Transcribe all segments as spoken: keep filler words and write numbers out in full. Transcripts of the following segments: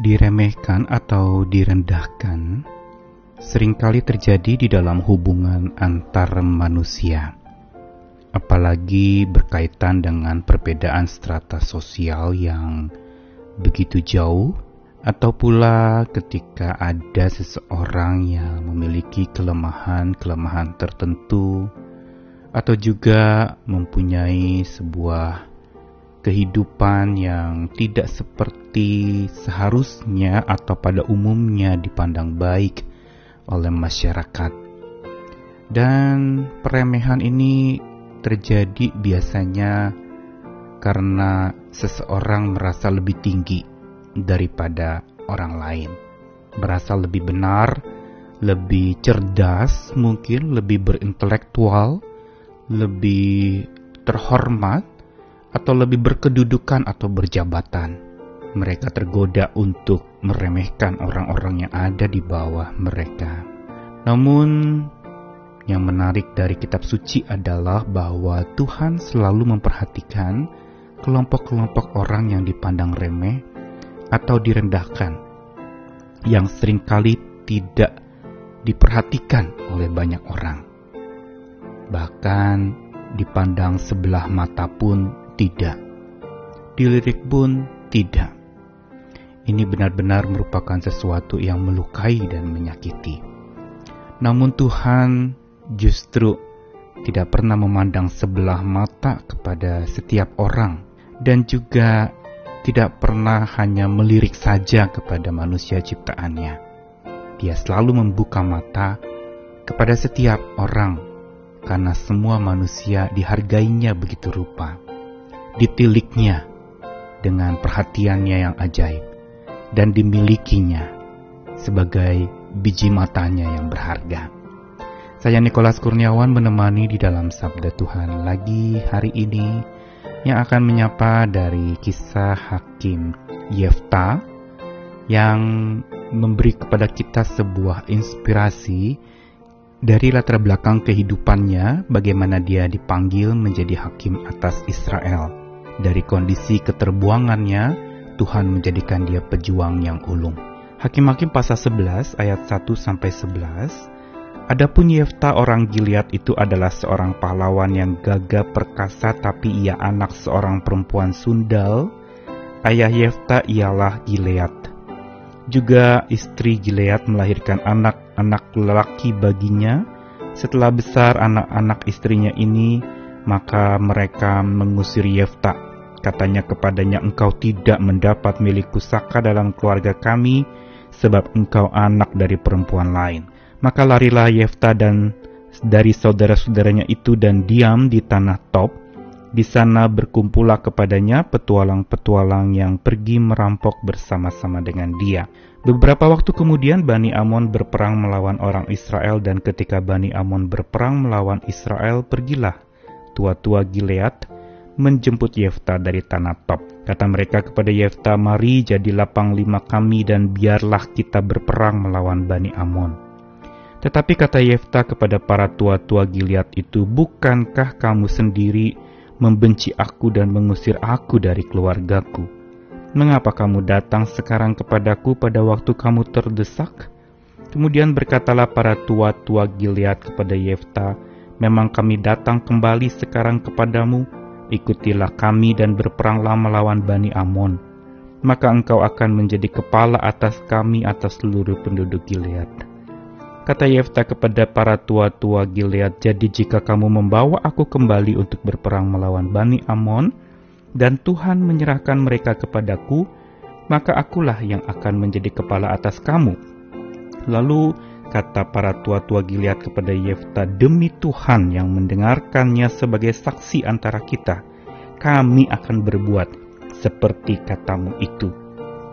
diremehkan atau direndahkan seringkali terjadi di dalam hubungan antar manusia, apalagi berkaitan dengan perbedaan strata sosial yang begitu jauh, atau pula ketika ada seseorang yang memiliki kelemahan-kelemahan tertentu, atau juga mempunyai sebuah kehidupan yang tidak seperti seharusnya atau pada umumnya dipandang baik oleh masyarakat. Dan peremehan ini terjadi biasanya karena seseorang merasa lebih tinggi daripada orang lain, merasa lebih benar, lebih cerdas, mungkin lebih berintelektual, lebih terhormat, atau lebih berkedudukan atau berjabatan. Mereka tergoda untuk meremehkan orang-orang yang ada di bawah mereka. Namun, yang menarik dari kitab suci adalah bahwa Tuhan selalu memperhatikan kelompok-kelompok orang yang dipandang remeh atau direndahkan, yang seringkali tidak diperhatikan oleh banyak orang. Bahkan dipandang sebelah mata pun tidak, dilirik pun tidak. Ini benar-benar merupakan sesuatu yang melukai dan menyakiti. Namun Tuhan justru tidak pernah memandang sebelah mata kepada setiap orang, dan juga tidak pernah hanya melirik saja kepada manusia ciptaannya. Dia selalu membuka mata kepada setiap orang, karena semua manusia dihargainya begitu rupa, ditiliknya dengan perhatiannya yang ajaib, dan dimilikinya sebagai biji matanya yang berharga. Saya Nikolas Kurniawan menemani di dalam Sabda Tuhan lagi hari ini, yang akan menyapa dari kisah Hakim Yefta, yang memberi kepada kita sebuah inspirasi dari latar belakang kehidupannya, bagaimana dia dipanggil menjadi hakim atas Israel. Dari kondisi keterbuangannya, Tuhan menjadikan dia pejuang yang ulung. Hakim-hakim pasal sebelas ayat satu sampai sebelas. Adapun Yefta orang Gilead itu adalah seorang pahlawan yang gagah perkasa, tapi ia anak seorang perempuan sundal. Ayah Yefta ialah Gilead. Juga istri Gilead melahirkan anak-anak lelaki baginya. Setelah besar anak-anak istrinya ini, maka mereka mengusir Yefta. Katanya kepadanya, engkau tidak mendapat milik pusaka dalam keluarga kami, sebab engkau anak dari perempuan lain. Maka larilah Yefta dan dari saudara-saudaranya itu dan diam di tanah Tob. Di sana berkumpullah kepadanya petualang-petualang yang pergi merampok bersama-sama dengan dia. Beberapa waktu kemudian Bani Amon berperang melawan orang Israel, dan ketika Bani Amon berperang melawan Israel, pergilah tua-tua Gilead menjemput Yefta dari tanah Tob. Kata mereka kepada Yefta, mari jadilah panglima kami dan biarlah kita berperang melawan Bani Amon. Tetapi kata Yefta kepada para tua-tua Gilead itu, bukankah kamu sendiri membenci aku dan mengusir aku dari keluargaku? Mengapa kamu datang sekarang kepadaku pada waktu kamu terdesak? Kemudian berkatalah para tua-tua Gilead kepada Yefta, memang kami datang kembali sekarang kepadamu, ikutilah kami dan berperanglah melawan Bani Amon. Maka engkau akan menjadi kepala atas kami, atas seluruh penduduk Gilead. Kata Yefta kepada para tua-tua Gilead, jadi jika kamu membawa aku kembali untuk berperang melawan Bani Amon, dan Tuhan menyerahkan mereka kepadaku, maka akulah yang akan menjadi kepala atas kamu. Lalu kata para tua-tua Gilead kepada Yefta, demi Tuhan yang mendengarkannya sebagai saksi antara kita, kami akan berbuat seperti katamu itu.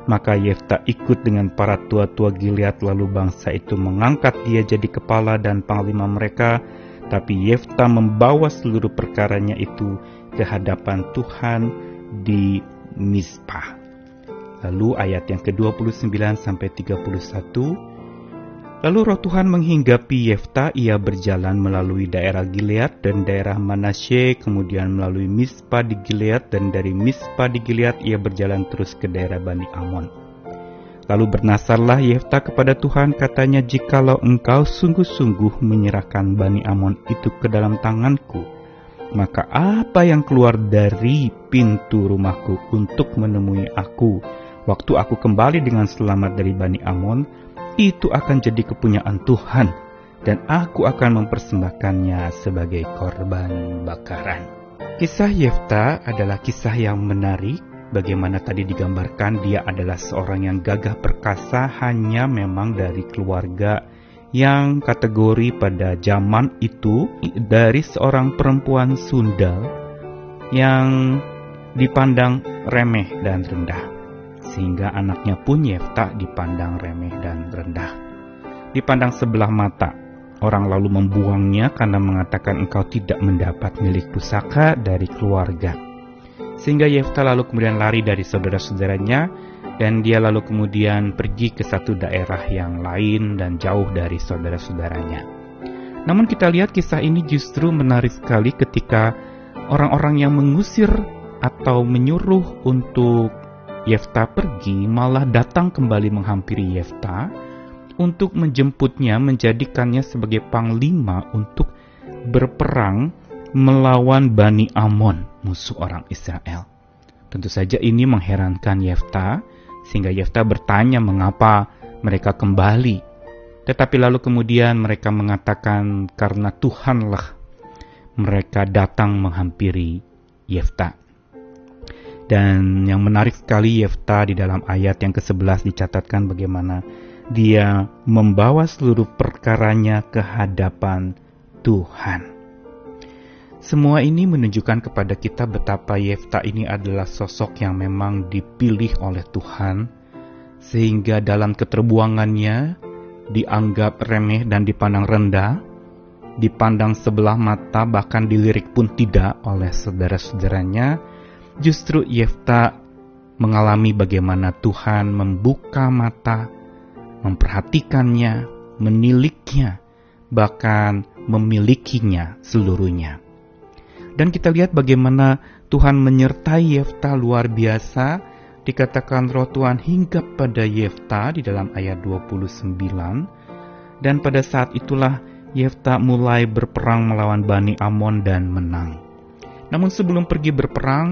Maka Yefta ikut dengan para tua-tua Gilead, lalu bangsa itu mengangkat dia jadi kepala dan panglima mereka. Tapi Yefta membawa seluruh perkaranya itu ke hadapan Tuhan di Mizpa. Lalu ayat yang ke dua puluh sembilan sampai tiga puluh satu. Lalu roh Tuhan menghinggapi Yefta, ia berjalan melalui daerah Gilead dan daerah Manashe, kemudian melalui Mizpa di Gilead, dan dari Mizpa di Gilead ia berjalan terus ke daerah Bani Amon. Lalu bernasarlah Yefta kepada Tuhan, katanya, jikalau engkau sungguh-sungguh menyerahkan Bani Amon itu ke dalam tanganku, maka apa yang keluar dari pintu rumahku untuk menemui aku, waktu aku kembali dengan selamat dari Bani Amon, itu akan jadi kepunyaan Tuhan, dan aku akan mempersembahkannya sebagai korban bakaran. Kisah Yefta adalah kisah yang menarik. Bagaimana tadi digambarkan, dia adalah seorang yang gagah perkasa, hanya memang dari keluarga yang kategori pada zaman itu, dari seorang perempuan Sunda yang dipandang remeh dan rendah, sehingga anaknya pun Yefta dipandang remeh dan rendah, dipandang sebelah mata. Orang lalu membuangnya karena mengatakan, engkau tidak mendapat milik pusaka dari keluarga. Sehingga Yefta lalu kemudian lari dari saudara-saudaranya, dan dia lalu kemudian pergi ke satu daerah yang lain dan jauh dari saudara-saudaranya. Namun kita lihat kisah ini justru menarik sekali ketika orang-orang yang mengusir atau menyuruh untuk Yefta pergi malah datang kembali menghampiri Yefta untuk menjemputnya, menjadikannya sebagai panglima untuk berperang melawan Bani Amon, musuh orang Israel. Tentu saja ini mengherankan Yefta, sehingga Yefta bertanya mengapa mereka kembali. Tetapi lalu kemudian mereka mengatakan, karena Tuhanlah mereka datang menghampiri Yefta. Dan yang menarik sekali, Yefta di dalam ayat yang kesebelas dicatatkan bagaimana dia membawa seluruh perkaranya ke hadapan Tuhan. Semua ini menunjukkan kepada kita betapa Yefta ini adalah sosok yang memang dipilih oleh Tuhan, sehingga dalam keterbuangannya dianggap remeh dan dipandang rendah, dipandang sebelah mata, bahkan dilirik pun tidak oleh saudara-saudaranya. Justru Yefta mengalami bagaimana Tuhan membuka mata, memperhatikannya, meniliknya, bahkan memilikinya seluruhnya. Dan kita lihat bagaimana Tuhan menyertai Yefta luar biasa. Dikatakan roh Tuhan hinggap pada Yefta di dalam ayat dua puluh sembilan. Dan pada saat itulah Yefta mulai berperang melawan Bani Amon dan menang. Namun sebelum pergi berperang,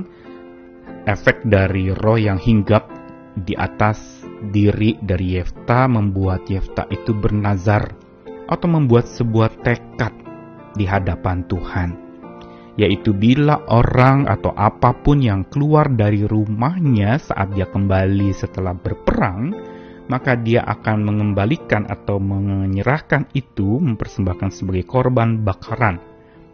efek dari roh yang hinggap di atas diri dari Yefta membuat Yefta itu bernazar atau membuat sebuah tekad di hadapan Tuhan, yaitu bila orang atau apapun yang keluar dari rumahnya saat dia kembali setelah berperang, maka dia akan mengembalikan atau menyerahkan itu, mempersembahkan sebagai korban bakaran,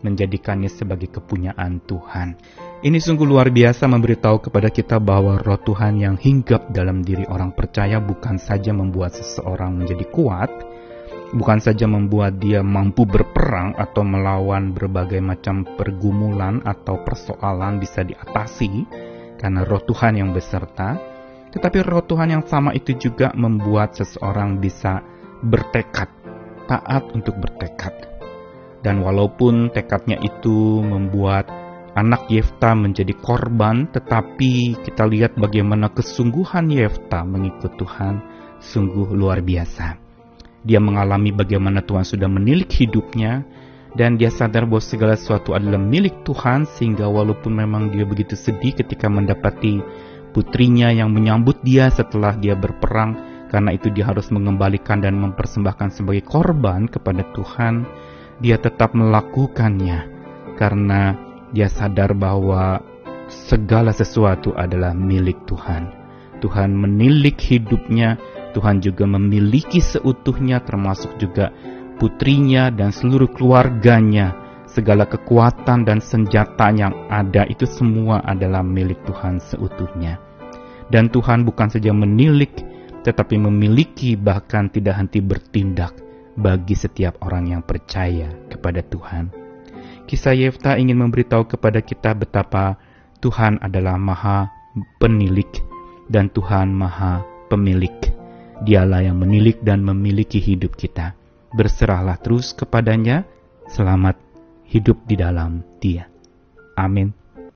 menjadikannya sebagai kepunyaan Tuhan. Ini sungguh luar biasa memberitahu kepada kita bahwa roh Tuhan yang hinggap dalam diri orang percaya bukan saja membuat seseorang menjadi kuat, bukan saja membuat dia mampu berperang atau melawan berbagai macam pergumulan atau persoalan bisa diatasi karena roh Tuhan yang beserta, tetapi roh Tuhan yang sama itu juga membuat seseorang bisa bertekad, taat untuk bertekad. Dan walaupun tekadnya itu membuat anak Yefta menjadi korban, tetapi kita lihat bagaimana kesungguhan Yefta mengikut Tuhan sungguh luar biasa. Dia mengalami bagaimana Tuhan sudah menilik hidupnya, dan dia sadar bahwa segala sesuatu adalah milik Tuhan, sehingga walaupun memang dia begitu sedih ketika mendapati putrinya yang menyambut dia setelah dia berperang, karena itu dia harus mengembalikan dan mempersembahkan sebagai korban kepada Tuhan, dia tetap melakukannya karena dia sadar bahwa segala sesuatu adalah milik Tuhan. Tuhan menilik hidupnya, Tuhan juga memiliki seutuhnya, termasuk juga putrinya dan seluruh keluarganya. Segala kekuatan dan senjata yang ada itu semua adalah milik Tuhan seutuhnya. Dan Tuhan bukan saja menilik, tetapi memiliki, bahkan tidak henti bertindak bagi setiap orang yang percaya kepada Tuhan. Kisah Yefta ingin memberitahu kepada kita betapa Tuhan adalah Maha Penilik dan Tuhan Maha Pemilik. Dialah yang menilik dan memiliki hidup kita. Berserahlah terus kepadanya. Selamat hidup di dalam Dia. Amin.